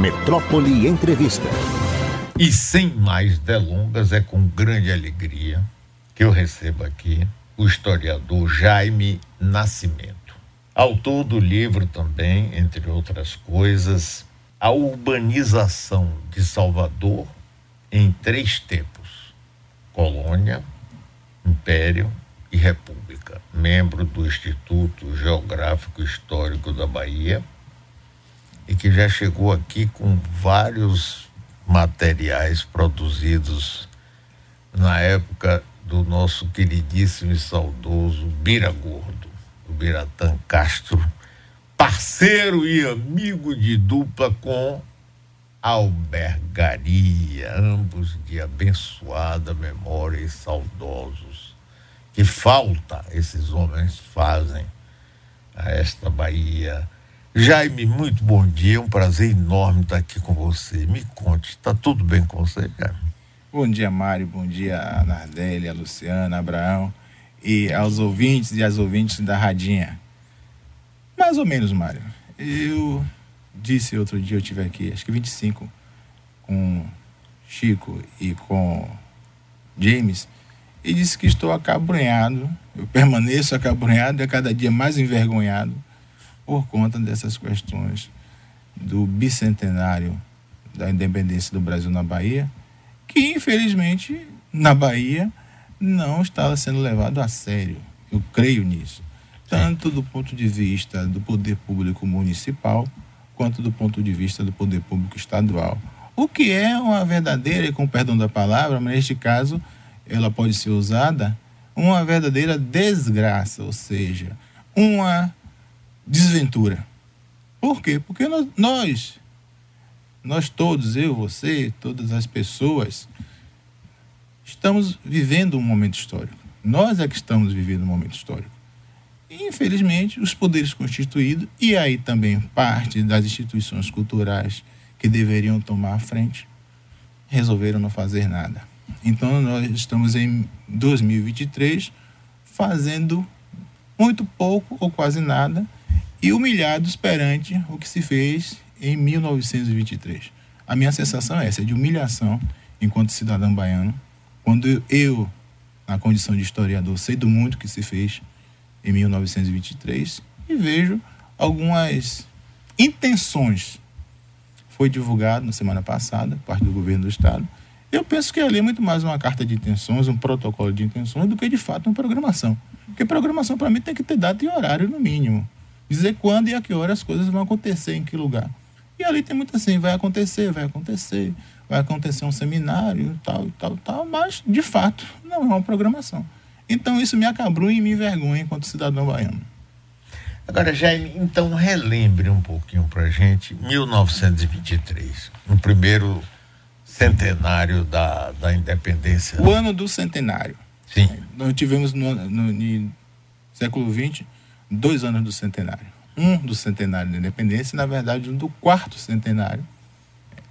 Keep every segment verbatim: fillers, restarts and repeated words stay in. Metrópole Entrevista. E sem mais delongas, é com grande alegria que eu recebo aqui o historiador Jaime Nascimento, autor do livro também, entre outras coisas, A Urbanização de Salvador em Três Tempos: Colônia, Império e República, membro do Instituto Geográfico e Histórico da Bahia, e que já chegou aqui com vários materiais produzidos na época do nosso queridíssimo e saudoso Bira Gordo, o Biratan Castro, parceiro e amigo de dupla com Albergaria, ambos de abençoada memória e saudosos. Que falta esses homens fazem a esta Bahia. Jaime, muito bom dia, um prazer enorme estar aqui com você. Me conte, está tudo bem com você, Jaime? Bom dia, Mário, bom dia a Nardelli, a Luciana, a Abraão e aos ouvintes e às ouvintes da Radinha. Mais ou menos, Mário. Eu disse outro dia, eu estive aqui, acho que vinte e cinco, com Chico e com James, e disse que estou acabrunhado, eu permaneço acabrunhado e a cada dia mais envergonhado por conta dessas questões do bicentenário da independência do Brasil na Bahia, que infelizmente na Bahia não estava sendo levado a sério. Eu creio nisso, tanto do ponto de vista do poder público municipal quanto do ponto de vista do poder público estadual, o que é uma verdadeira, e com perdão da palavra, mas neste caso ela pode ser usada, uma verdadeira desgraça, ou seja, uma desventura. Por quê? Porque nós, nós Nós todos, eu, você, todas as pessoas, estamos vivendo um momento histórico. Nós é que estamos vivendo um momento histórico. E, infelizmente, os poderes constituídos, e aí também parte das instituições culturais que deveriam tomar a frente, resolveram não fazer nada. Então, nós estamos em dois mil e vinte e três fazendo muito pouco ou quase nada e humilhados perante o que se fez em mil novecentos e vinte e três. A minha sensação é essa, de humilhação enquanto cidadão baiano, quando eu, eu, na condição de historiador, sei do muito que se fez em mil novecentos e vinte e três e vejo algumas intenções. Foi divulgado na semana passada, parte do governo do Estado. Eu penso que ali é muito mais uma carta de intenções, um protocolo de intenções, do que de fato uma programação. Porque programação, para mim, tem que ter data e horário, no mínimo. Dizer quando e a que hora as coisas vão acontecer, em que lugar. E ali tem muito assim, vai acontecer, vai acontecer, vai acontecer um seminário, tal, tal, tal, mas, de fato, não é uma programação. Então, isso me acabrou e me envergonha enquanto cidadão baiano. Agora, Jaime, então, relembre um pouquinho para a gente, mil novecentos e vinte e três, o primeiro centenário da, da independência. O ano do centenário. Sim. Nós tivemos no, no, no século vinte dois anos do centenário. Um do centenário da independência e, na verdade, um do quarto centenário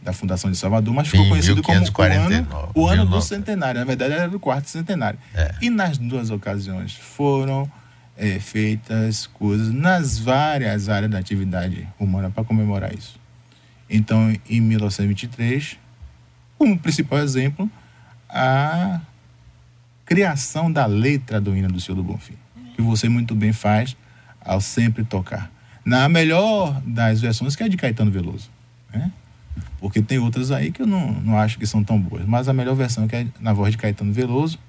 da fundação de Salvador, mas ficou conhecido como o ano, o ano do centenário. Na verdade, era do quarto centenário. É. E nas duas ocasiões foram é, feitas coisas nas várias áreas da atividade humana para comemorar isso. Então, em mil novecentos e vinte e três, como principal exemplo, a criação da letra do hino do Senhor do Bonfim, que você muito bem faz ao sempre tocar. Na melhor das versões, que é a de Caetano Veloso, né? Porque tem outras aí que eu não, não acho que são tão boas, mas a melhor versão, que é na voz de Caetano Veloso,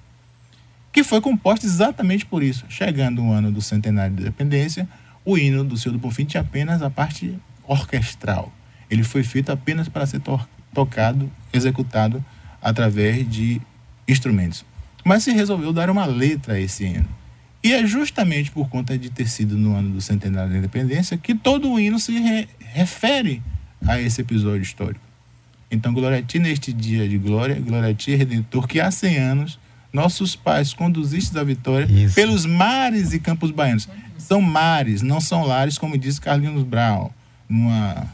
que foi composta exatamente por isso. Chegando o ano do centenário da independência, o hino do Senhor do Bonfim tinha apenas a parte orquestral. Ele foi feito apenas para ser to- tocado, executado através de instrumentos. Mas se resolveu dar uma letra a esse hino. E é justamente por conta de ter sido no ano do centenário da independência que todo o hino se re- refere a esse episódio histórico. Então, glória a ti neste dia de glória, glória a ti, Redentor, que há cem anos nossos pais conduziste da vitória. Isso. Pelos mares e campos baianos. São mares, não são lares, como disse Carlinhos Brown, numa,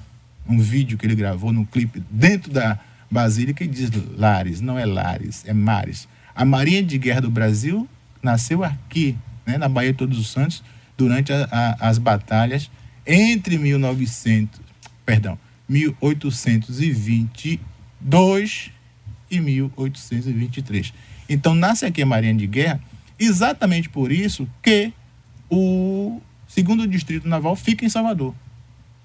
um vídeo que ele gravou num clipe dentro da Basílica, e diz lares, não é lares, é mares. A Marinha de Guerra do Brasil nasceu aqui, né, na Bahia de Todos os Santos, durante a, a, as batalhas entre 1900, perdão, mil oitocentos e vinte e dois e mil oitocentos e vinte e três. Então nasce aqui a Marinha de Guerra, exatamente por isso que o segundo Distrito Naval fica em Salvador.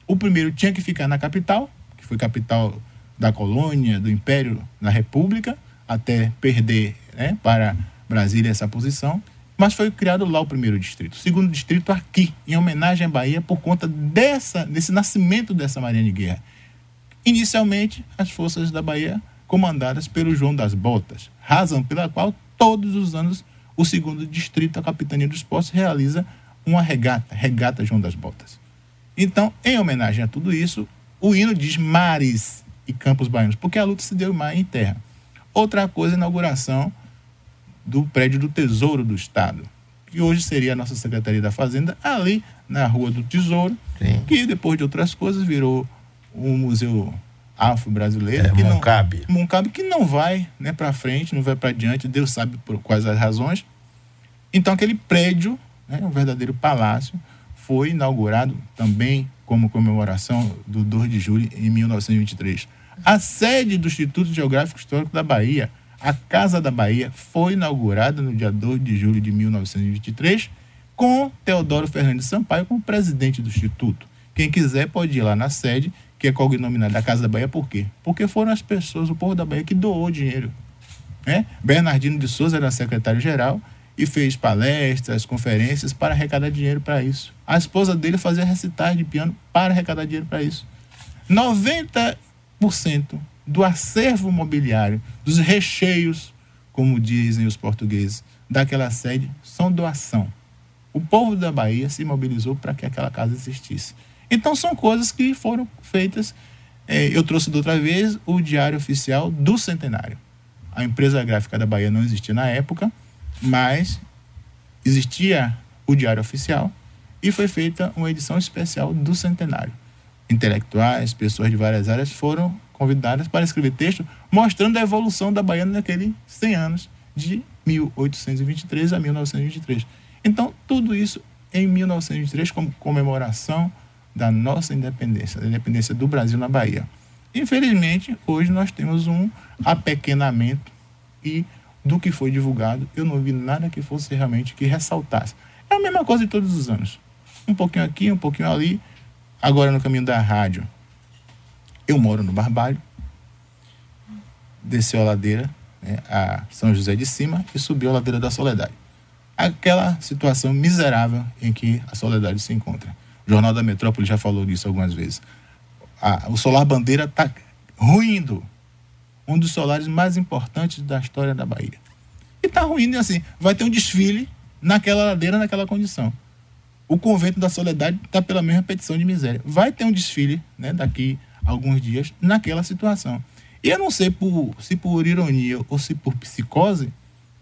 O primeiro tinha que ficar na capital, que foi capital da colônia, do Império, da República, até perder, né, para Brasília essa posição, mas foi criado lá o primeiro distrito. O segundo distrito aqui, em homenagem à Bahia, por conta dessa, desse nascimento dessa Marinha de Guerra. Inicialmente, as forças da Bahia comandadas pelo João das Botas, razão pela qual todos os anos o segundo distrito, a Capitania dos Portos, realiza uma regata, regata João das Botas. Então, em homenagem a tudo isso, o hino diz mares e campos baianos, porque a luta se deu em mar e em terra. Outra coisa, a inauguração do prédio do Tesouro do Estado, que hoje seria a nossa Secretaria da Fazenda, ali na Rua do Tesouro, sim, que depois de outras coisas virou um museu afro-brasileiro. É, que Moncabe. Não, Moncabe, que não vai, né, para frente, não vai para diante, Deus sabe por quais as razões. Então, aquele prédio, né, um verdadeiro palácio, foi inaugurado também como comemoração do dois de julho em mil novecentos e vinte e três. A sede do Instituto Geográfico e Histórico da Bahia, a Casa da Bahia, foi inaugurada no dia dois de julho de mil novecentos e vinte e três com Teodoro Fernandes Sampaio como presidente do Instituto. Quem quiser pode ir lá na sede, que é cognominada da Casa da Bahia. Por quê? Porque foram as pessoas, o povo da Bahia, que doou dinheiro. Né? Bernardino de Souza era secretário-geral e fez palestras, conferências para arrecadar dinheiro para isso. A esposa dele fazia recitais de piano para arrecadar dinheiro para isso. noventa por cento do acervo mobiliário, dos recheios, como dizem os portugueses, daquela sede, são doação. O povo da Bahia se mobilizou para que aquela casa existisse. Então, são coisas que foram feitas. É, eu trouxe da outra vez o Diário Oficial do Centenário. A empresa gráfica da Bahia não existia na época, mas existia o Diário Oficial e foi feita uma edição especial do Centenário. Intelectuais, pessoas de várias áreas foram convidadas para escrever texto mostrando a evolução da Bahia naqueles cem anos, de mil oitocentos e vinte e três a mil novecentos e vinte e três. Então, tudo isso em mil novecentos e vinte e três como comemoração da nossa independência, da independência do Brasil na Bahia. Infelizmente, hoje nós temos um apequenamento e do que foi divulgado, eu não vi nada que fosse realmente que ressaltasse. É a mesma coisa de todos os anos. Um pouquinho aqui, um pouquinho ali. Agora, no caminho da rádio, eu moro no Barbalho, desceu a ladeira, né, a São José de Cima, e subiu a ladeira da Soledade. Aquela situação miserável em que a Soledade se encontra. O Jornal da Metrópole já falou disso algumas vezes. A, o solar bandeira está ruindo, um dos solares mais importantes da história da Bahia. E está ruindo, e assim, vai ter um desfile naquela ladeira, naquela condição. O convento da Soledade está pela mesma petição de miséria. Vai ter um desfile, né, daqui a alguns dias, naquela situação. E eu não sei por, se por ironia ou se por psicose,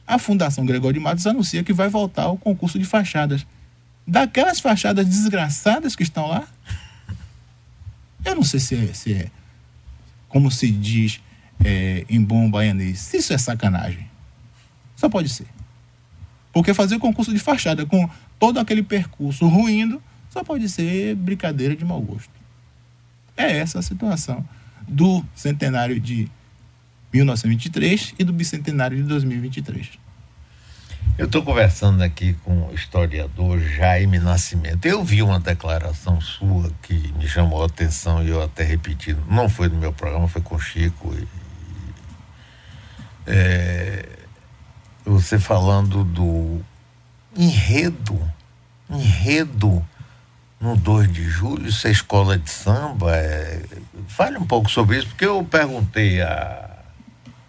a Fundação Gregório de Matos anuncia que vai voltar ao concurso de fachadas. Daquelas fachadas desgraçadas que estão lá, eu não sei se é, se é como se diz é, em bom baianês, se isso é sacanagem. Só pode ser. Porque fazer concurso de fachada com todo aquele percurso ruindo, só pode ser brincadeira de mau gosto. É essa a situação do centenário de mil novecentos e vinte e três e do bicentenário de dois mil e vinte e três. Eu estou conversando aqui com o historiador Jaime Nascimento. Eu vi uma declaração sua que me chamou a atenção e eu até repeti. Não foi no meu programa, foi com o Chico. E, é, você falando do enredo, enredo no dois de julho, isso é escola de samba. É... Fale um pouco sobre isso, porque eu perguntei a,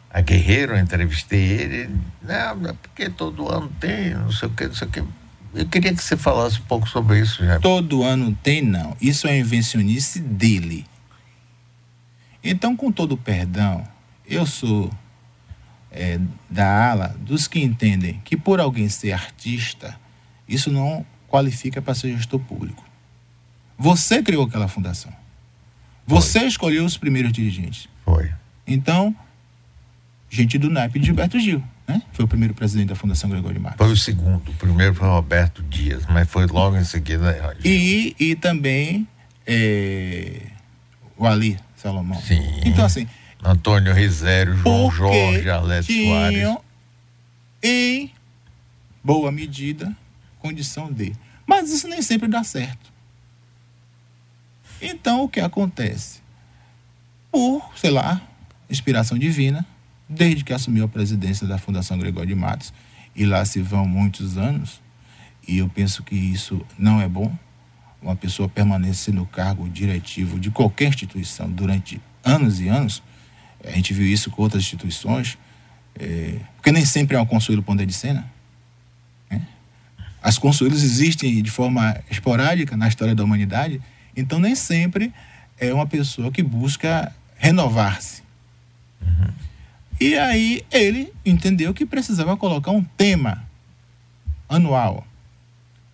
a Guerreiro, eu entrevistei ele, né, porque todo ano tem, não sei o que, não sei o que. Eu queria que você falasse um pouco sobre isso, já. Todo ano tem, não. Isso é invencionice dele. Então, com todo perdão, eu sou... É, da ala dos que entendem que por alguém ser artista isso não qualifica para ser gestor público. Você criou aquela fundação. Você Foi. escolheu os primeiros dirigentes. Foi. Então, gente do naipe de Gilberto Gil, né? Foi o primeiro presidente da Fundação Gregório de Matos. Foi o segundo. O primeiro foi Roberto Dias, mas foi logo em seguida. E, e também é, o Ali Salomão. Sim. Então, assim... Antônio Risério, João Jorge, Alex Soares. Em boa medida, condição de... Mas isso nem sempre dá certo. Então, o que acontece? Por, sei lá, inspiração divina, desde que assumiu a presidência da Fundação Gregório de Matos, e lá se vão muitos anos, e eu penso que isso não é bom, uma pessoa permanecer no cargo diretivo de qualquer instituição durante anos e anos. A gente viu isso com outras instituições, é, porque nem sempre há um consuelo pondo de cena, né? As consuelos existem de forma esporádica na história da humanidade, então nem sempre é uma pessoa que busca renovar-se. Uhum. E aí ele entendeu que precisava colocar um tema anual.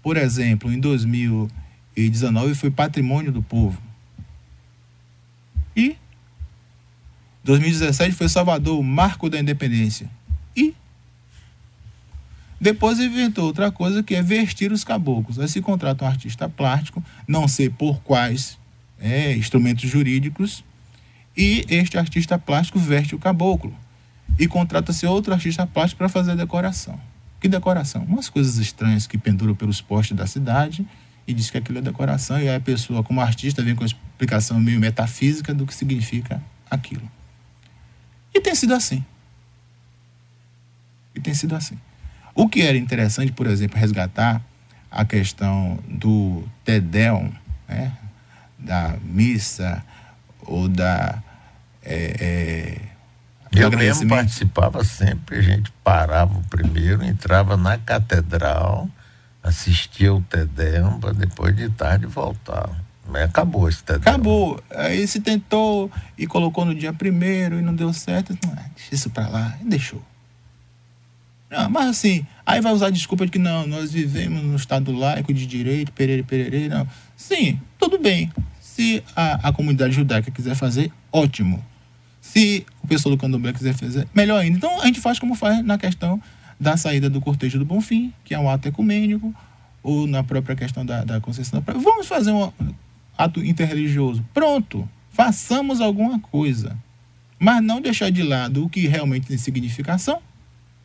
Por exemplo, em dois mil e dezenove foi Patrimônio do Povo. E dois mil e dezessete foi Salvador, Marco da Independência. E depois inventou outra coisa, que é Vestir os Caboclos. Aí se contrata um artista plástico, não sei por quais é, instrumentos jurídicos, e este artista plástico veste o caboclo. E contrata-se outro artista plástico para fazer a decoração. Que decoração? Umas coisas estranhas que penduram pelos postes da cidade, e diz que aquilo é decoração, e aí a pessoa, como artista, vem com a explicação meio metafísica do que significa aquilo. E tem sido assim. E tem sido assim. O que era interessante, por exemplo, resgatar a questão do Tedeum, né? Da missa ou da... É, é, Eu mesmo participava sempre, a gente parava o primeiro, entrava na catedral, assistia o Tedeum, para depois de tarde voltar. Mas acabou esse Tedeum. Acabou. Aí se tentou e colocou no dia primeiro e não deu certo. Não, deixa isso para lá, deixou. Não, mas assim, aí vai usar a desculpa de que não, nós vivemos no Estado laico de direito, perere, perere, não. Sim, tudo bem. Se a, a comunidade judaica quiser fazer, ótimo. Se o pessoal do Candomblé quiser fazer, melhor ainda. Então, a gente faz como faz na questão da saída do cortejo do Bonfim, que é um ato ecumênico, ou na própria questão da, da concessão. Da... Vamos fazer um ato interreligioso. Pronto, façamos alguma coisa. Mas não deixar de lado o que realmente tem significação,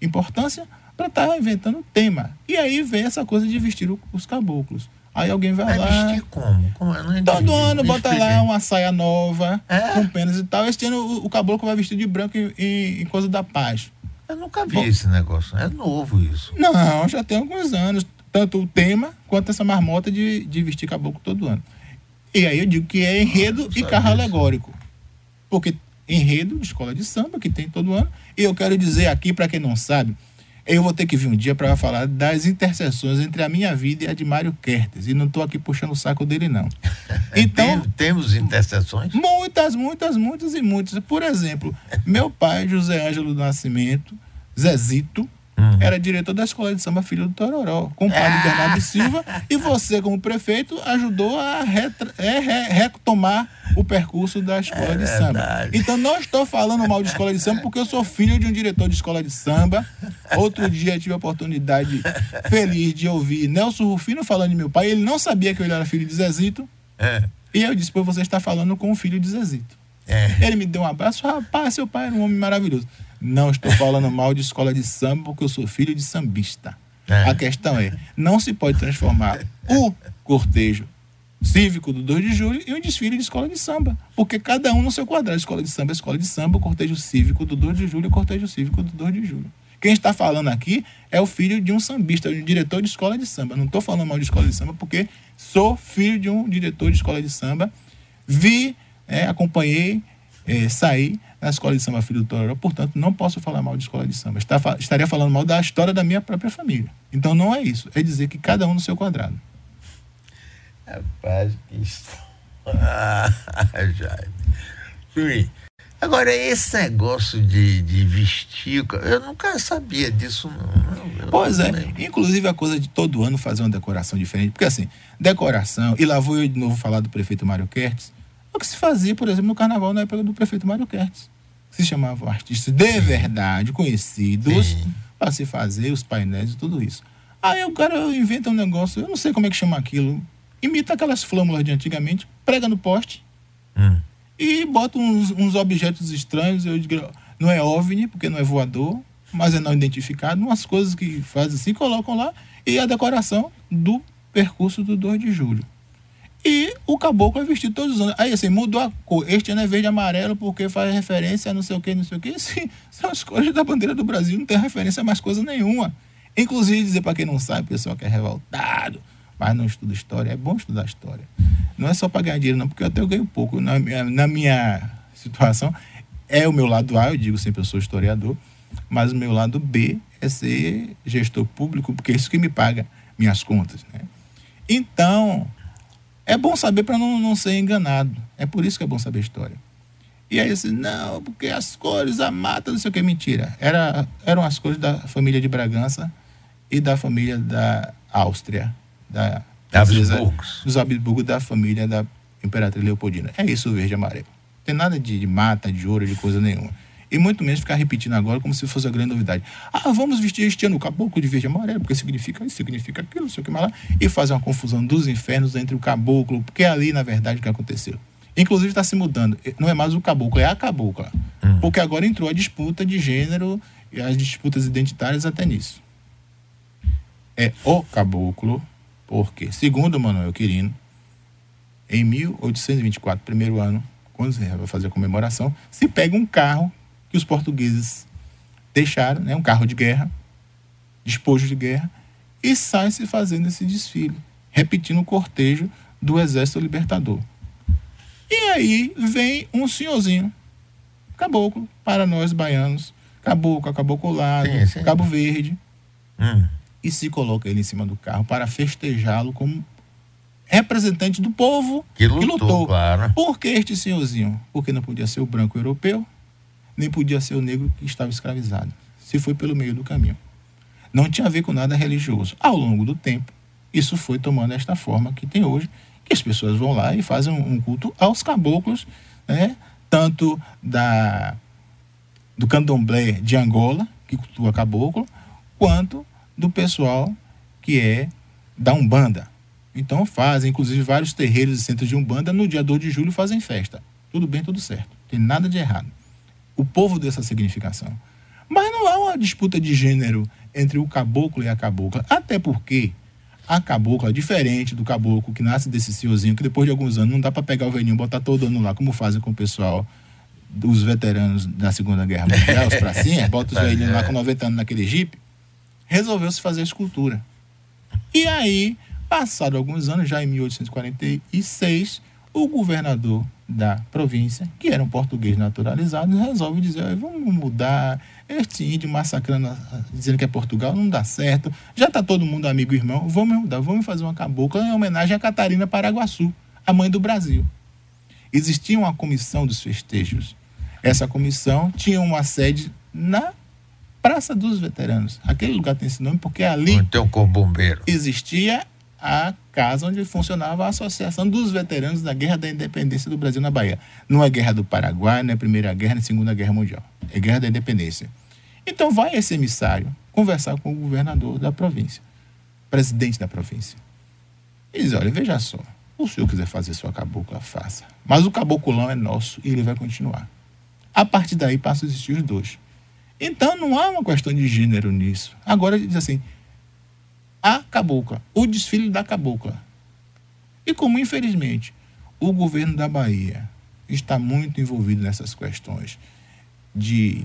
importância, para estar tá inventando tema. E aí vem essa coisa de vestir o, os caboclos. Aí alguém vai é lá... Vestir como? Como eu não entendi. Todo ano bota lá uma saia nova, é? Com penas e tal. Este ano o, o caboclo vai vestido de branco em coisa da paz. Eu nunca vi Bom, esse negócio. É novo isso. Não, já tem alguns anos. Tanto o tema quanto essa marmota de, de vestir caboclo todo ano. E aí eu digo que é enredo ah, e carro isso. alegórico. Porque enredo de escola de samba, que tem todo ano. E eu quero dizer aqui, para quem não sabe... Eu vou ter que vir um dia para falar das interseções entre a minha vida e a de Mário Kertész. E não estou aqui puxando o saco dele, não. Então, Tem, temos interseções? Muitas, muitas, muitas e muitas. Por exemplo, meu pai, José Ângelo do Nascimento, Zezito, uhum. era diretor da escola de samba Filho do Tororó, com o padre Bernardo Silva. E você, como prefeito, ajudou a retra, é, re, retomar o percurso da escola é de samba. Verdade. Então, não estou falando mal de escola de samba, porque eu sou filho de um diretor de escola de samba. Outro dia tive a oportunidade feliz de ouvir Nelson Rufino falando de meu pai. Ele não sabia que eu era filho de Zezito. É. E eu disse, pô, você está falando com o filho de Zezito. É. Ele me deu um abraço. Rapaz, seu pai era um homem maravilhoso. Não estou falando mal de escola de samba, porque eu sou filho de sambista. É. A questão é, não se pode transformar o cortejo cívico do dois de julho em um desfile de escola de samba, porque cada um no seu quadrado. Escola de samba, escola de samba, o cortejo cívico do dois de julho, o cortejo cívico do dois de julho. Quem está falando aqui é o filho de um sambista, de um diretor de escola de samba. Não estou falando mal de escola de samba, porque sou filho de um diretor de escola de samba. Vi, é, acompanhei, é, saí na escola de samba Filho do Tororó, portanto, não posso falar mal de escola de samba. Está, estaria falando mal da história da minha própria família. Então, não é isso. É dizer que cada um no seu quadrado. Rapaz, que história. Ah, Jaime. Agora, esse negócio de, de vestir, eu nunca sabia disso, não. Eu pois não é. Lembro. Inclusive, a coisa de todo ano fazer uma decoração diferente. Porque, assim, decoração... E lá vou eu de novo falar do prefeito Mário Kertész. O que se fazia, por exemplo, no carnaval na época do prefeito Mário Kertész. Se chamavam artistas de verdade, conhecidos, para se fazer os painéis e tudo isso. Aí o cara inventa um negócio, eu não sei como é que chama aquilo, imita aquelas flâmulas de antigamente, prega no poste, hum. e bota uns, uns objetos estranhos. Eu digo, não é OVNI, porque não é voador, mas é não identificado. Umas coisas que fazem assim, colocam lá. E a decoração do percurso do dois de julho. E o caboclo é vestido todos os anos. Aí assim, mudou a cor. Este ano é verde e amarelo porque faz referência a não sei o que, não sei o que. Sim, são as cores da bandeira do Brasil, não tem referência a mais coisa nenhuma. Inclusive, dizer para quem não sabe, o pessoal que é revoltado, mas não estuda história, é bom estudar história. Não é só para ganhar dinheiro, não, porque eu até ganho pouco. Na minha, na minha situação, é o meu lado A, eu digo sempre, eu sou historiador, mas o meu lado B é ser gestor público, porque é isso que me paga minhas contas, né? Então, é bom saber para não, não ser enganado. É por isso que é bom saber história. E aí, assim, não, porque as cores, a mata, não sei o que, mentira. Era, eram as cores da família de Bragança e da família da Áustria, da, da Habsburgos. Dos Habsburgos, da família da Imperatriz Leopoldina. É isso, o verde e amarelo. Não tem nada de, de mata, de ouro, de coisa nenhuma. E muito menos ficar repetindo agora como se fosse a grande novidade. Ah, vamos vestir este ano o caboclo de verde e amarelo, porque significa isso, significa aquilo, não sei o que mais lá. E fazer uma confusão dos infernos entre o caboclo, porque é ali, na verdade, o que aconteceu. Inclusive está se mudando. Não é mais o caboclo, é a cabocla. Hum. Porque agora entrou a disputa de gênero e as disputas identitárias até nisso. É o caboclo, porque, segundo Manuel Quirino, em mil oitocentos e vinte e quatro, primeiro ano, quando se vai fazer a comemoração, se pega um carro que os portugueses deixaram, né, um carro de guerra, despojo de guerra, e sai se fazendo esse desfile, repetindo o cortejo do Exército Libertador. E aí vem um senhorzinho, caboclo, para nós baianos, caboclo, cabocolado, sim, sim. Cabo Verde, hum. E se coloca ele em cima do carro para festejá-lo como representante do povo que lutou. Que lutou. Claro. Por que este senhorzinho? Porque não podia ser o branco europeu, nem podia ser o negro que estava escravizado. Se foi pelo meio do caminho. Não tinha a ver com nada religioso. Ao longo do tempo, isso foi tomando esta forma que tem hoje, que as pessoas vão lá e fazem um culto aos caboclos, né? Tanto da, do candomblé de Angola, que cultua caboclo, quanto do pessoal que é da Umbanda. Então fazem, inclusive, vários terreiros e centros de Umbanda, no dia dois de julho fazem festa. Tudo bem, tudo certo. Não tem nada de errado. O povo dessa significação. Mas não há uma disputa de gênero entre o caboclo e a cabocla, até porque a cabocla, diferente do caboclo que nasce desse senhorzinho, que depois de alguns anos não dá para pegar o velhinho e botar todo ano lá, como fazem com o pessoal dos veteranos da Segunda Guerra Mundial, os pracinhas, bota os velhinhos lá com noventa anos naquele jipe, resolveu-se fazer a escultura. E aí, passado alguns anos, já em mil oitocentos e quarenta e seis, o governador da província, que era um português naturalizado, resolve dizer, vamos mudar, este índio massacrando, dizendo que é Portugal, não dá certo, já está todo mundo amigo e irmão, vamos mudar, vamos fazer uma cabocla em homenagem a Catarina Paraguaçu, a mãe do Brasil. Existia uma comissão dos festejos. Essa comissão tinha uma sede na Praça dos Veteranos. Aquele lugar tem esse nome porque ali então, com bombeiro. Existia a casa onde funcionava a Associação dos Veteranos da Guerra da Independência do Brasil na Bahia. Não é Guerra do Paraguai, não é Primeira Guerra, nem Segunda Guerra Mundial. É Guerra da Independência. Então vai esse emissário conversar com o governador da província, presidente da província. E diz, olha, veja só, o senhor quiser fazer sua cabocla, faça. Mas o caboculão é nosso e ele vai continuar. A partir daí passam a existir os dois. Então não há uma questão de gênero nisso. Agora diz assim, a cabocla, o desfile da cabocla. E como, infelizmente, o governo da Bahia está muito envolvido nessas questões de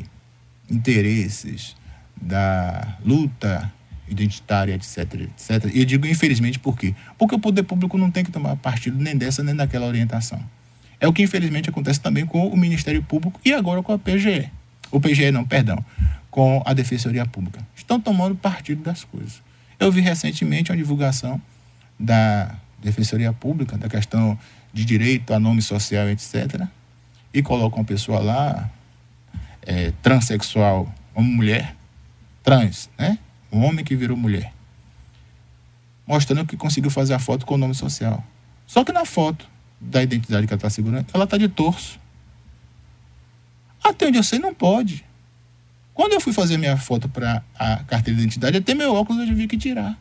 interesses, da luta identitária, etc, etcétera. E eu digo, infelizmente, por quê? Porque o poder público não tem que tomar partido nem dessa, nem daquela orientação. É o que, infelizmente, acontece também com o Ministério Público e agora com a P G E. O P G E não, perdão, com a Defensoria Pública. Estão tomando partido das coisas. Eu vi recentemente uma divulgação da Defensoria Pública, da questão de direito a nome social, etcétera. E colocam uma pessoa lá, é, transexual, uma mulher, trans, né? Um homem que virou mulher. Mostrando que conseguiu fazer a foto com o nome social. Só que na foto da identidade que ela está segurando, ela está de torso. Até onde eu sei, não pode. Quando eu fui fazer minha foto para a carteira de identidade, até meu óculos eu tive que tirar.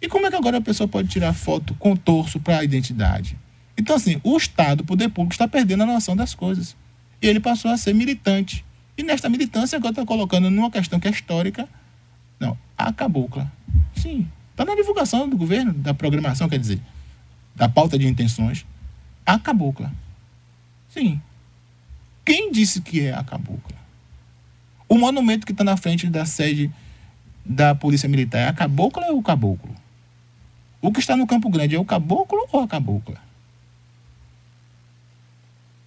E como é que agora a pessoa pode tirar foto com torso para a identidade? Então, assim, o Estado, o poder público, está perdendo a noção das coisas. E ele passou a ser militante. E nesta militância, agora está colocando numa questão que é histórica, não, a cabocla. Sim, está na divulgação do governo, da programação, quer dizer, da pauta de intenções, a cabocla. Sim. Quem disse que é a cabocla? O monumento que está na frente da sede da Polícia Militar é a cabocla ou o caboclo? O que está no Campo Grande é o caboclo ou a cabocla?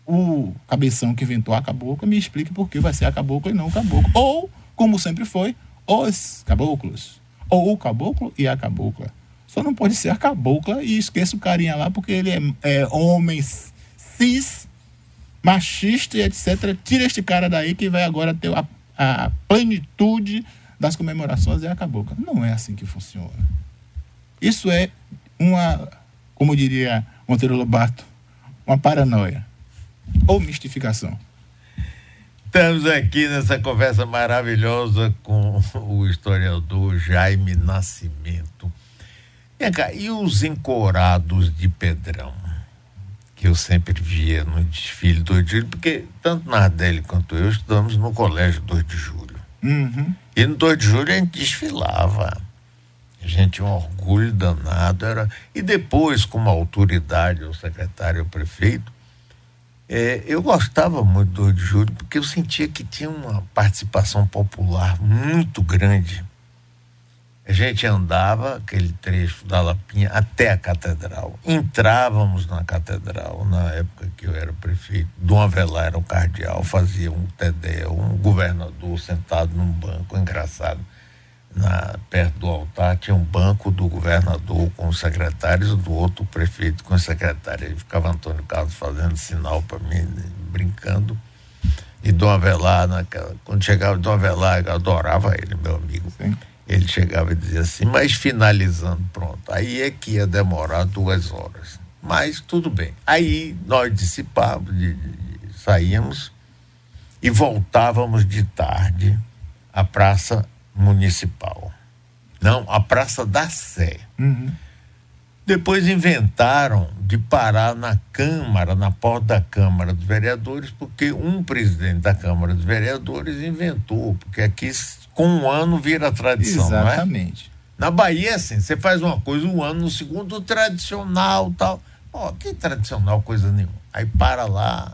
O cabeção que inventou a cabocla me explique por que vai ser a cabocla e não o caboclo. Ou, como sempre foi, os caboclos. Ou o caboclo e a cabocla. Só não pode ser a cabocla e esqueça o carinha lá porque ele é, é homem cis, machista e etcétera. Tira este cara daí que vai agora ter a, a plenitude das comemorações e a cabocla. Não é assim que funciona. Isso é uma, como diria Monteiro Lobato, uma paranoia. Ou mistificação. Estamos aqui nessa conversa maravilhosa com o historiador Jaime Nascimento. Vem cá, e os encorados de Pedrão, que eu sempre via no desfile dois de julho, porque tanto Nardelli quanto eu estudamos no colégio dois de julho. Uhum. E no dois de julho a gente desfilava. A gente tinha um orgulho danado. Era... E depois, como autoridade, o secretário, o prefeito, É, eu gostava muito do dois de julho porque eu sentia que tinha uma participação popular muito grande. A gente andava aquele trecho da Lapinha até a catedral. Entrávamos na catedral, na época que eu era prefeito. Dom Avelar era o cardeal, fazia um tedéu, um governador sentado num banco, engraçado. Na, perto do altar tinha um banco do governador com os secretários, do outro prefeito com os secretários. Aí ficava Antônio Carlos fazendo sinal para mim, né, brincando. E Dom Avelar, naquela, quando chegava Dom Avelar, eu adorava ele, meu amigo. Sim. Ele chegava e dizia assim, mas finalizando, pronto. Aí é que ia demorar duas horas. Mas tudo bem. Aí nós dissipávamos, de, de, saíamos e voltávamos de tarde à praça municipal. Não, a Praça da Sé. Uhum. Depois inventaram de parar na Câmara, na porta da Câmara dos Vereadores, porque um presidente da Câmara dos Vereadores inventou, porque aqui com um ano vira tradição, não é? Exatamente. Na Bahia, assim, você faz uma coisa um ano, no segundo, tradicional, tal. Ó, que tradicional coisa nenhuma. Aí para lá,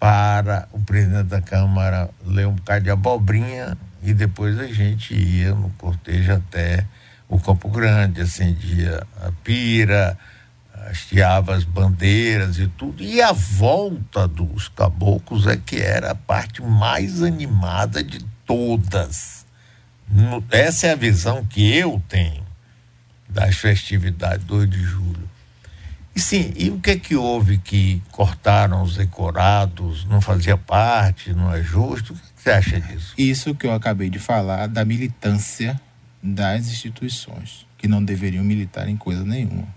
para o presidente da Câmara ler um bocado de abobrinha, e depois a gente ia no cortejo até o Campo Grande, acendia a pira, hasteava as bandeiras e tudo. E a volta dos caboclos é que era a parte mais animada de todas. No, essa é a visão que eu tenho das festividades dois de julho. E sim, e o que é que houve que cortaram os decorados, não fazia parte, não é justo? Você acha disso? Isso que eu acabei de falar da militância das instituições, que não deveriam militar em coisa nenhuma.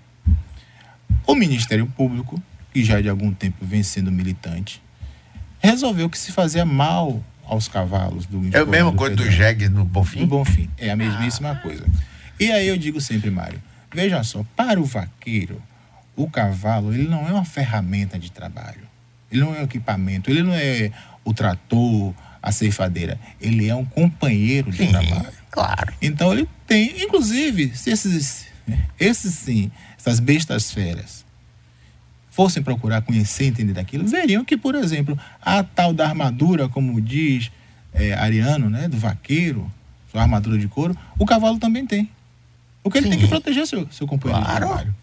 O Ministério Público, que já de algum tempo vem sendo militante, resolveu que se fazia mal aos cavalos do É a mesma do coisa Pedro, do jegue no Bonfim? No Bonfim, é a mesmíssima ah. coisa. E aí eu digo sempre, Mário, veja só, para o vaqueiro, o cavalo ele não é uma ferramenta de trabalho, ele não é um equipamento, ele não é o trator, a ceifadeira, ele é um companheiro de sim, trabalho. Claro. Então ele tem, inclusive, se esses, esses sim, essas bestas feras fossem procurar conhecer, entender daquilo, veriam que, por exemplo, a tal da armadura, como diz é, Ariano, né, do vaqueiro, sua armadura de couro, o cavalo também tem. Porque ele sim. tem que proteger seu, seu companheiro claro. de trabalho.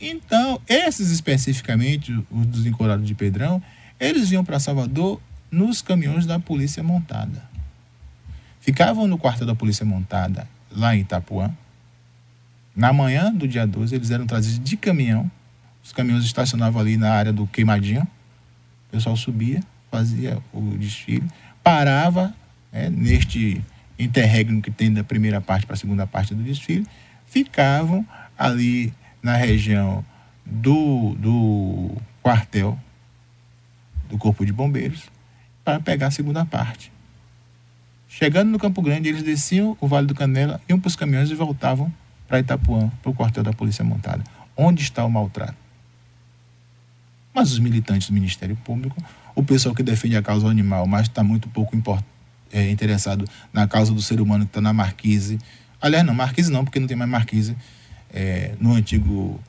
Então, esses especificamente, os dos encorados de Pedrão, eles vinham para Salvador nos caminhões da Polícia Montada. Ficavam no quartel da Polícia Montada, lá em Itapuã. Na manhã do dia doze, eles eram trazidos de caminhão. Os caminhões estacionavam ali na área do Queimadinho. O pessoal subia, fazia o desfile, parava né, neste interregno que tem da primeira parte para a segunda parte do desfile. Ficavam ali na região do, do quartel do Corpo de Bombeiros para pegar a segunda parte. Chegando no Campo Grande, eles desciam o Vale do Canela, iam para os caminhões e voltavam para Itapuã, para o quartel da Polícia Montada. Onde está o maltrato? mas os militantes do Ministério Público, o pessoal que defende a causa animal, mas está muito pouco import, é, interessado na causa do ser humano que está na marquise. Aliás, não, marquise não, porque não tem mais marquise é, no antigo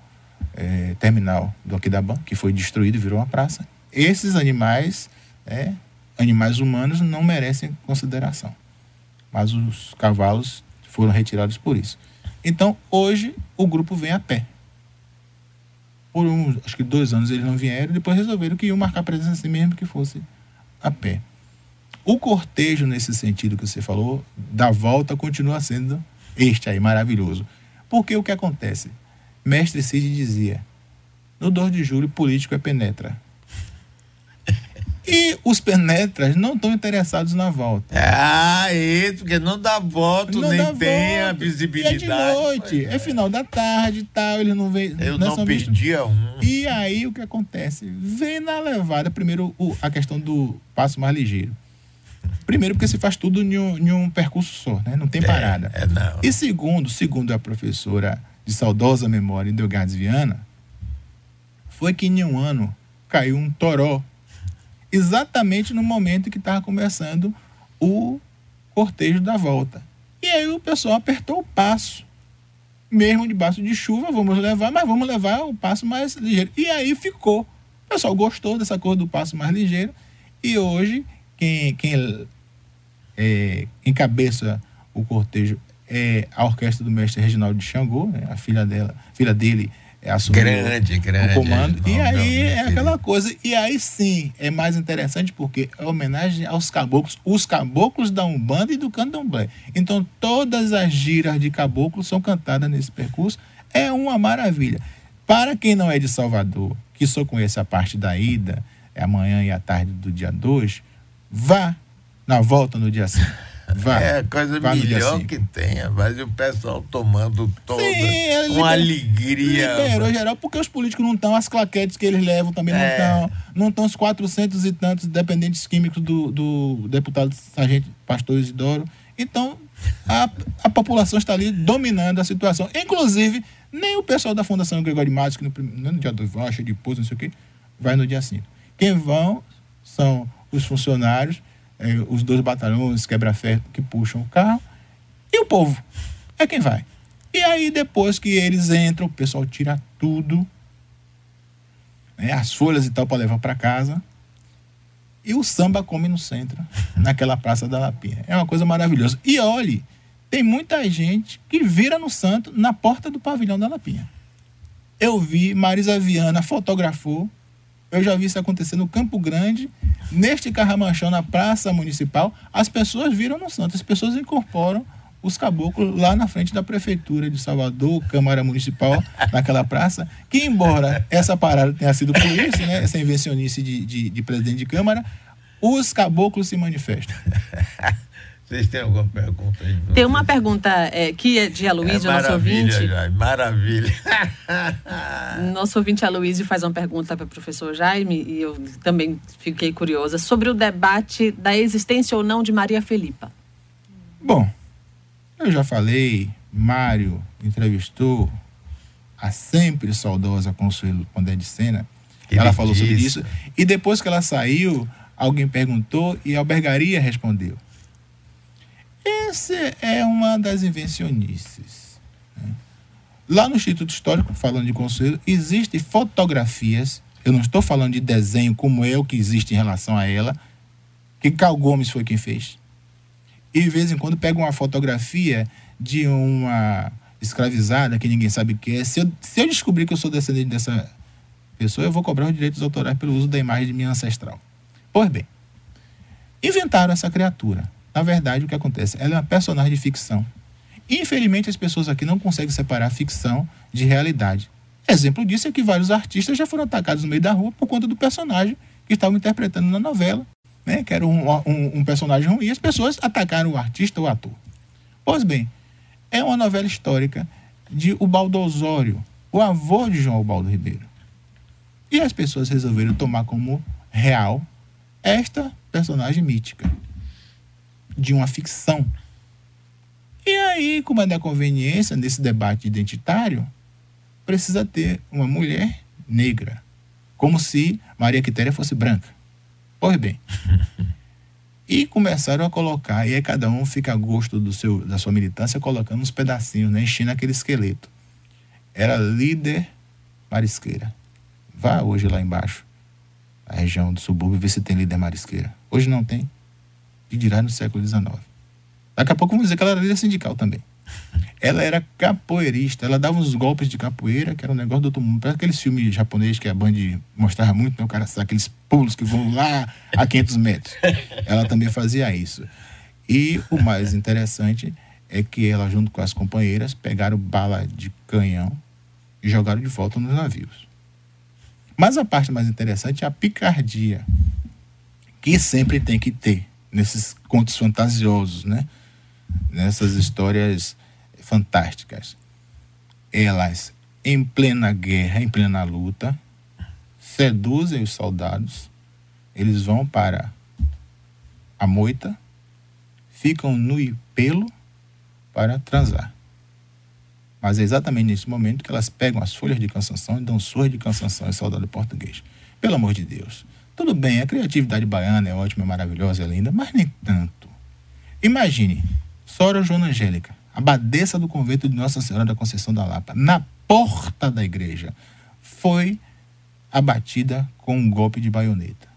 é, terminal do Aquidaban, que foi destruído e virou uma praça. Esses animais, é, animais humanos, não merecem consideração. Mas os cavalos foram retirados por isso. Então, hoje, o grupo vem a pé. Por um, acho que dois anos eles não vieram, depois resolveram que iam marcar presença assim mesmo que fosse a pé. O cortejo, nesse sentido que você falou, da volta, continua sendo este aí, maravilhoso. Porque o que acontece? Mestre Cid dizia, no dois de julho, político é penetra. E os penetras não estão interessados na volta. Ah, isso, porque não dá voto, não nem dá tem voto. A visibilidade. E é de noite, é. é final da tarde e tal, ele não vê. Eu não perdia um. E aí o que acontece? Vem na levada, primeiro, o, a questão do passo mais ligeiro. Primeiro, porque se faz tudo em um, em um percurso só, né? Não tem parada. É, é, não. E segundo, segundo a professora de saudosa memória, Indelgades Viana, foi que em um ano caiu um toró exatamente no momento que estava começando o cortejo da volta. E aí o pessoal apertou o passo. Mesmo debaixo de chuva, vamos levar, mas vamos levar o passo mais ligeiro. E aí ficou. O pessoal gostou dessa cor do passo mais ligeiro. E hoje, quem, quem é, encabeça o cortejo é a orquestra do mestre Reginaldo de Xangô, né? A filha dela, a filha dele, assumiu grande, grande, o comando. É, e aí é aquela coisa. E aí sim, é mais interessante porque é homenagem aos caboclos, os caboclos da Umbanda e do Candomblé. Então todas as giras de caboclos são cantadas nesse percurso. É uma maravilha. Para quem não é de Salvador, que só conhece a parte da ida, é amanhã e à tarde do dia dois, vá na volta no dia cinco. Vai, é a coisa melhor que tenha, mas o pessoal tomando toda Sim, com alegria. Liberou geral, porque os políticos não estão, as claquetes que eles levam também é. não estão, não estão os quatrocentos e tantos dependentes químicos do, do deputado sargento Pastor Isidoro. Então, a, a população está ali dominando a situação. Inclusive, nem o pessoal da Fundação Gregório de Matos, que no, no dia dois vai, cheio de pouso, não sei o quê, vai no dia cinco. Quem vão são os funcionários, os dois batalhões, quebra-ferro, que puxam o carro, e o povo é quem vai. E aí, depois que eles entram, o pessoal tira tudo, né, as folhas e tal, para levar para casa, e o samba come no centro, naquela Praça da Lapinha. É uma coisa maravilhosa. E olhe, tem muita gente que vira no santo na porta do pavilhão da Lapinha. Eu vi, Marisa Viana fotografou. Eu já vi isso acontecer no Campo Grande, neste Carramanchão, na Praça Municipal. As pessoas viram no santo, as pessoas incorporam os caboclos lá na frente da Prefeitura de Salvador, Câmara Municipal, naquela praça, que embora essa parada tenha sido por isso, né, essa invencionice de, de, de presidente de Câmara, os caboclos se manifestam. Vocês têm alguma pergunta aí? Tem uma pergunta é, que é de Aloysio, é nosso ouvinte. Jaime, maravilha. Nosso ouvinte Aloysio faz uma pergunta para o professor Jaime, e eu também fiquei curiosa, sobre o debate da existência ou não de Maria Felipa. Bom, eu já falei, Mário entrevistou a sempre saudosa Consuelo Pondé de Sena. Ela Ele falou disse. sobre isso. E depois que ela saiu, alguém perguntou e a Albergaria respondeu. Essa é uma das invencionices. Né? Lá no Instituto Histórico, falando de Conselho, existem fotografias, eu não estou falando de desenho como é o que existe em relação a ela, que Cal Gomes foi quem fez. E de vez em quando pega uma fotografia de uma escravizada, que ninguém sabe o que é. Se eu, se eu descobrir que eu sou descendente dessa pessoa, eu vou cobrar os direitos autorais pelo uso da imagem de minha ancestral. Pois bem, inventaram essa criatura. Na verdade, o que acontece? Ela é uma personagem de ficção. Infelizmente, as pessoas aqui não conseguem separar ficção de realidade. Exemplo disso é que vários artistas já foram atacados no meio da rua por conta do personagem que estavam interpretando na novela, né? Que era um, um, um personagem ruim, e as pessoas atacaram o artista ou o ator. Pois bem, é uma novela histórica de Ubaldo Osório, o avô de João Ubaldo Ribeiro. E as pessoas resolveram tomar como real esta personagem mítica de uma ficção. E aí, como é da conveniência, nesse debate identitário, precisa ter uma mulher negra como se Maria Quitéria fosse branca. Pois bem. E começaram a colocar, e aí cada um fica a gosto do seu, da sua militância, colocando uns pedacinhos, né? Enchendo aquele esqueleto. Era líder marisqueira. Vá hoje lá embaixo, a região do subúrbio, ver se tem líder marisqueira. Hoje não tem. E dirá no século dezenove. Daqui a pouco vamos dizer que ela era líder sindical também. Ela era capoeirista, ela dava uns golpes de capoeira, que era um negócio do outro mundo. Parece aqueles filmes japoneses que a Band mostrava muito, né? O cara sabe aqueles pulos que vão lá a quinhentos metros. Ela também fazia isso. E o mais interessante é que ela, junto com as companheiras, pegaram bala de canhão e jogaram de volta nos navios. Mas a parte mais interessante é a picardia, que sempre tem que ter nesses contos fantasiosos, né? Nessas histórias fantásticas. Elas, em plena guerra, em plena luta, seduzem os soldados, eles vão para a moita, ficam nu e pelo para transar. Mas é exatamente nesse momento que elas pegam as folhas de canção e dão surra de canção em soldado português. Pelo amor de Deus. Tudo bem, a criatividade baiana é ótima, é maravilhosa, é linda, mas nem tanto. Imagine, Sora Joana Angélica, abadesa do convento de Nossa Senhora da Conceição da Lapa, na porta da igreja, foi abatida com um golpe de baioneta.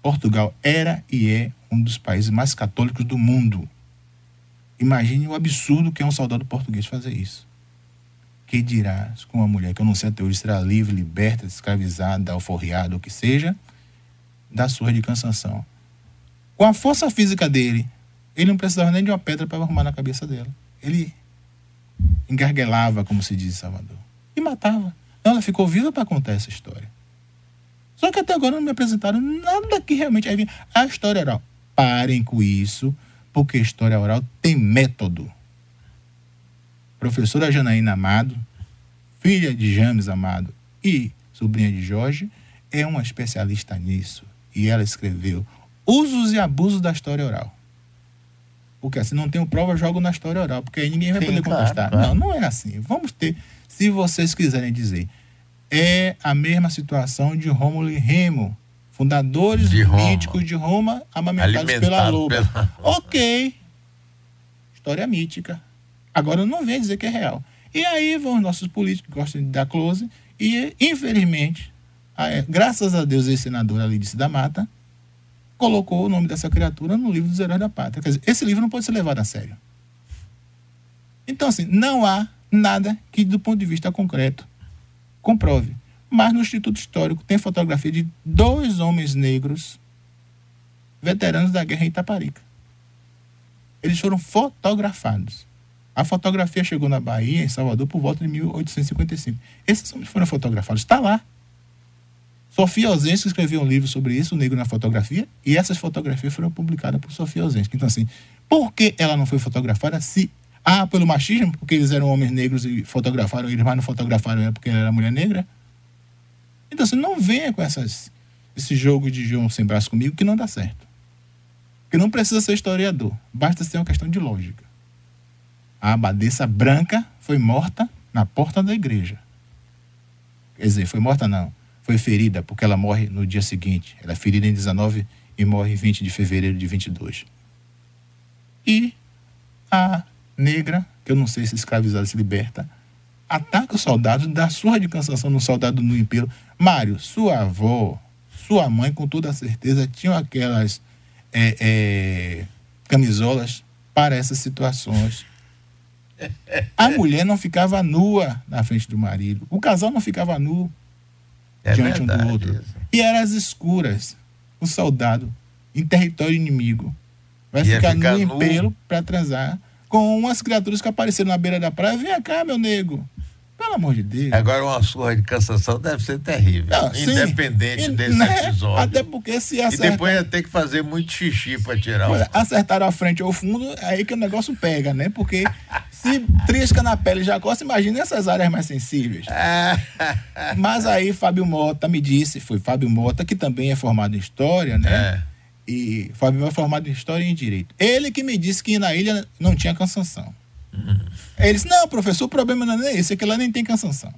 Portugal era e é um dos países mais católicos do mundo. Imagine o absurdo que é um soldado português fazer isso. Que dirá com uma mulher que eu não sei até hoje será livre, liberta, escravizada, alforriada, o que seja, da surra de cansanção. Com a força física dele, ele não precisava nem de uma pedra para arrumar na cabeça dela. Ele engarguelava, como se diz em Salvador, e matava. Então, ela ficou viva para contar essa história. Só que até agora não me apresentaram nada que realmente... A história oral. Parem com isso, porque a história oral tem método. Professora Janaína Amado, filha de James Amado e sobrinha de Jorge, é uma especialista nisso. E ela escreveu Usos e Abusos da História Oral. Porque assim, não tenho prova, jogo na história oral, porque aí ninguém vai Sim, poder contestar. Claro, claro. Não, não é assim. Vamos ter, se vocês quiserem dizer, é a mesma situação de Rômulo e Remo, fundadores de míticos Roma. de Roma, amamentados pela loba. Pela... Ok. História mítica. Agora não vem dizer que é real. E aí vão os nossos políticos que gostam de dar close e, infelizmente, a, graças a Deus, esse senador Alice da Mata colocou o nome dessa criatura no livro dos Heróis da Pátria. Quer dizer, esse livro não pode ser levado a sério. Então, assim, não há nada que, do ponto de vista concreto, comprove. Mas no Instituto Histórico tem fotografia de dois homens negros veteranos da guerra em Itaparica. Eles foram fotografados. A fotografia chegou na Bahia, em Salvador, por volta de mil oitocentos e cinquenta e cinco. Esses homens foram fotografados. Está lá. Sofia Ozens escreveu um livro sobre isso, O Negro na Fotografia, e essas fotografias foram publicadas por Sofia Ozens. Então, assim, por que ela não foi fotografada? Se, ah, pelo machismo, porque eles eram homens negros e fotografaram eles, mas não fotografaram ela porque ela era mulher negra? Então, assim, não venha com essas, esse jogo de João sem braço comigo, que não dá certo. Porque não precisa ser historiador, basta ser uma questão de lógica. A abadesa branca foi morta na porta da igreja. Quer dizer, foi morta não. Foi ferida, porque ela morre no dia seguinte. Ela é ferida em dezenove e morre em vinte de fevereiro de vinte e dois. E a negra, que eu não sei se escravizada se liberta, ataca o soldado, dá surra de cansação no soldado no império. Mário, sua avó, sua mãe, com toda certeza, tinham aquelas é, é, camisolas para essas situações. A mulher não ficava nua na frente do marido. O casal não ficava nu. É diante verdade, um do outro. Isso. E era às escuras. O soldado, em território inimigo, vai Ia ficar, ficar no empelo para transar com umas criaturas que apareceram na beira da praia. Vem cá, meu nego. Pelo amor de Deus. Agora, uma surra de cansação deve ser terrível. Não, independente sim, desse né? episódio. Até porque se acertar... E depois ia ter que fazer muito xixi para tirar. Pois, o... Acertaram a frente ou o fundo, aí que o negócio pega, né? Porque se trisca na pele já coça, imagina essas áreas mais sensíveis. Mas aí Fábio Mota me disse, foi Fábio Mota, que também é formado em História, né? É. E Fábio Mota é formado em História e em Direito. Ele que me disse que na ilha não tinha cansação. Aí ele disse, não, professor, o problema não é esse, é que lá nem tem cansanção.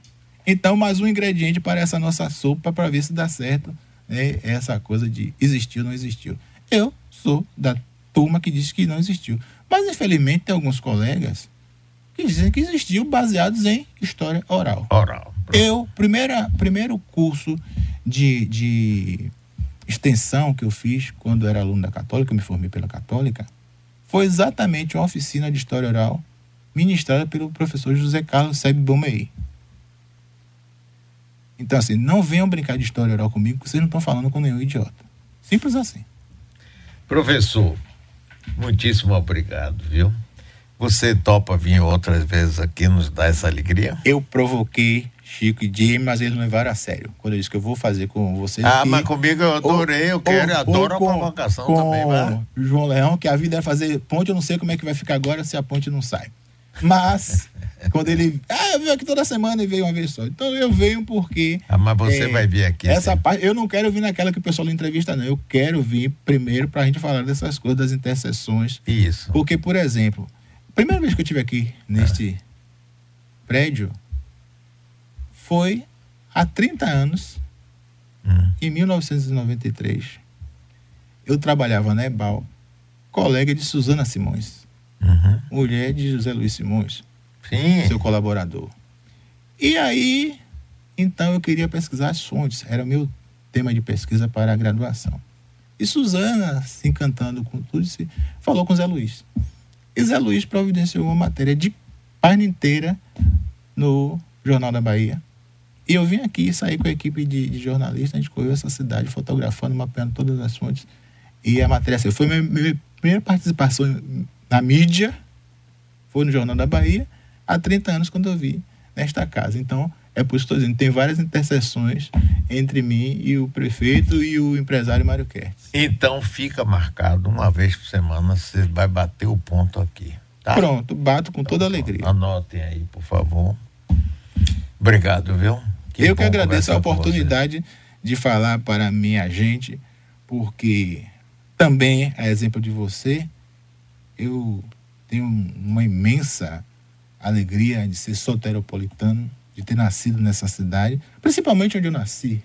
Então, mais um ingrediente para essa nossa sopa, para ver se dá certo, né? Essa coisa de existiu ou não existiu. Eu sou da turma que diz que não existiu. Mas, infelizmente, tem alguns colegas que dizem que existiu baseados em história oral. Oral. Eu, primeira, primeiro curso de, de extensão que eu fiz quando eu era aluno da Católica, eu me formei pela Católica, foi exatamente uma oficina de história oral ministrada pelo professor José Carlos Seb Bomei. Então, assim, não venham brincar de história oral comigo, porque vocês não estão falando com nenhum idiota. Simples assim. Professor, muitíssimo obrigado, viu? Você topa vir outras vezes aqui, nos dar essa alegria? Eu provoquei Chico e James, mas eles não levaram a sério. Quando eu disse que eu vou fazer com vocês... Ah, aqui, mas comigo eu adorei, eu ou, quero, ou, adoro com, a provocação com também. Mas... João Leão, que a vida é fazer ponte, eu não sei como é que vai ficar agora se a ponte não sai. Mas, quando ele... Ah, eu venho aqui toda semana e veio uma vez só. Então, eu venho porque... Ah, mas você é, vai vir aqui. Essa sim. parte, eu não quero vir naquela que o pessoal entrevista, não. Eu quero vir primeiro pra gente falar dessas coisas, das interseções. Isso. Porque, por exemplo... Primeira vez que eu estive aqui neste ah. prédio foi há trinta anos, hum. em mil novecentos e noventa e três. Eu trabalhava na Ebal, colega de Suzana Simões, uhum. mulher de José Luiz Simões, Sim. seu colaborador. E aí, então eu queria pesquisar as fontes, era o meu tema de pesquisa para a graduação. E Suzana, se encantando com tudo, se falou com Zé Luiz. E Zé Luiz providenciou uma matéria de página inteira no Jornal da Bahia. E eu vim aqui, saí com a equipe de, de jornalistas, a gente correu essa cidade, fotografando, mapeando todas as fontes. E a matéria assim, foi minha, minha primeira participação na mídia, foi no Jornal da Bahia, há trinta anos, quando eu vim nesta casa. Então, é por isso que estou dizendo, tem várias interseções entre mim e o prefeito e o empresário Mário Kertész. Então fica marcado, uma vez por semana você vai bater o ponto aqui, tá? Pronto, bato com então, toda a alegria. Anotem aí, por favor. Obrigado, viu? Que Eu que agradeço a oportunidade de falar para minha gente, porque também, a exemplo de você, eu tenho uma imensa alegria de ser soteropolitano, de ter nascido nessa cidade, principalmente onde eu nasci.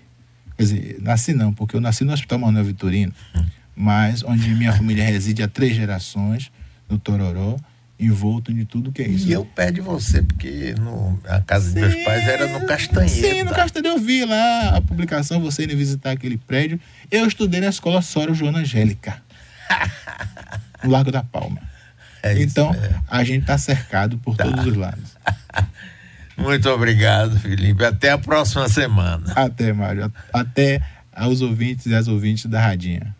Quer dizer, nasci não, porque eu nasci no Hospital Manuel Vitorino, mas onde minha família reside há três gerações, no Tororó, envolto de tudo que é isso. E eu pedi você, porque no, a casa sim, de meus pais era no Castanheira. Sim, no Castanheira eu vi lá a publicação, você indo visitar aquele prédio. Eu estudei na escola Soro Joana Angélica, no Largo da Palma. É então, mesmo. A gente está cercado por tá. todos os lados. Muito obrigado, Felipe. Até a próxima semana. Até, Mário. Até aos ouvintes e às ouvintes da Radinha.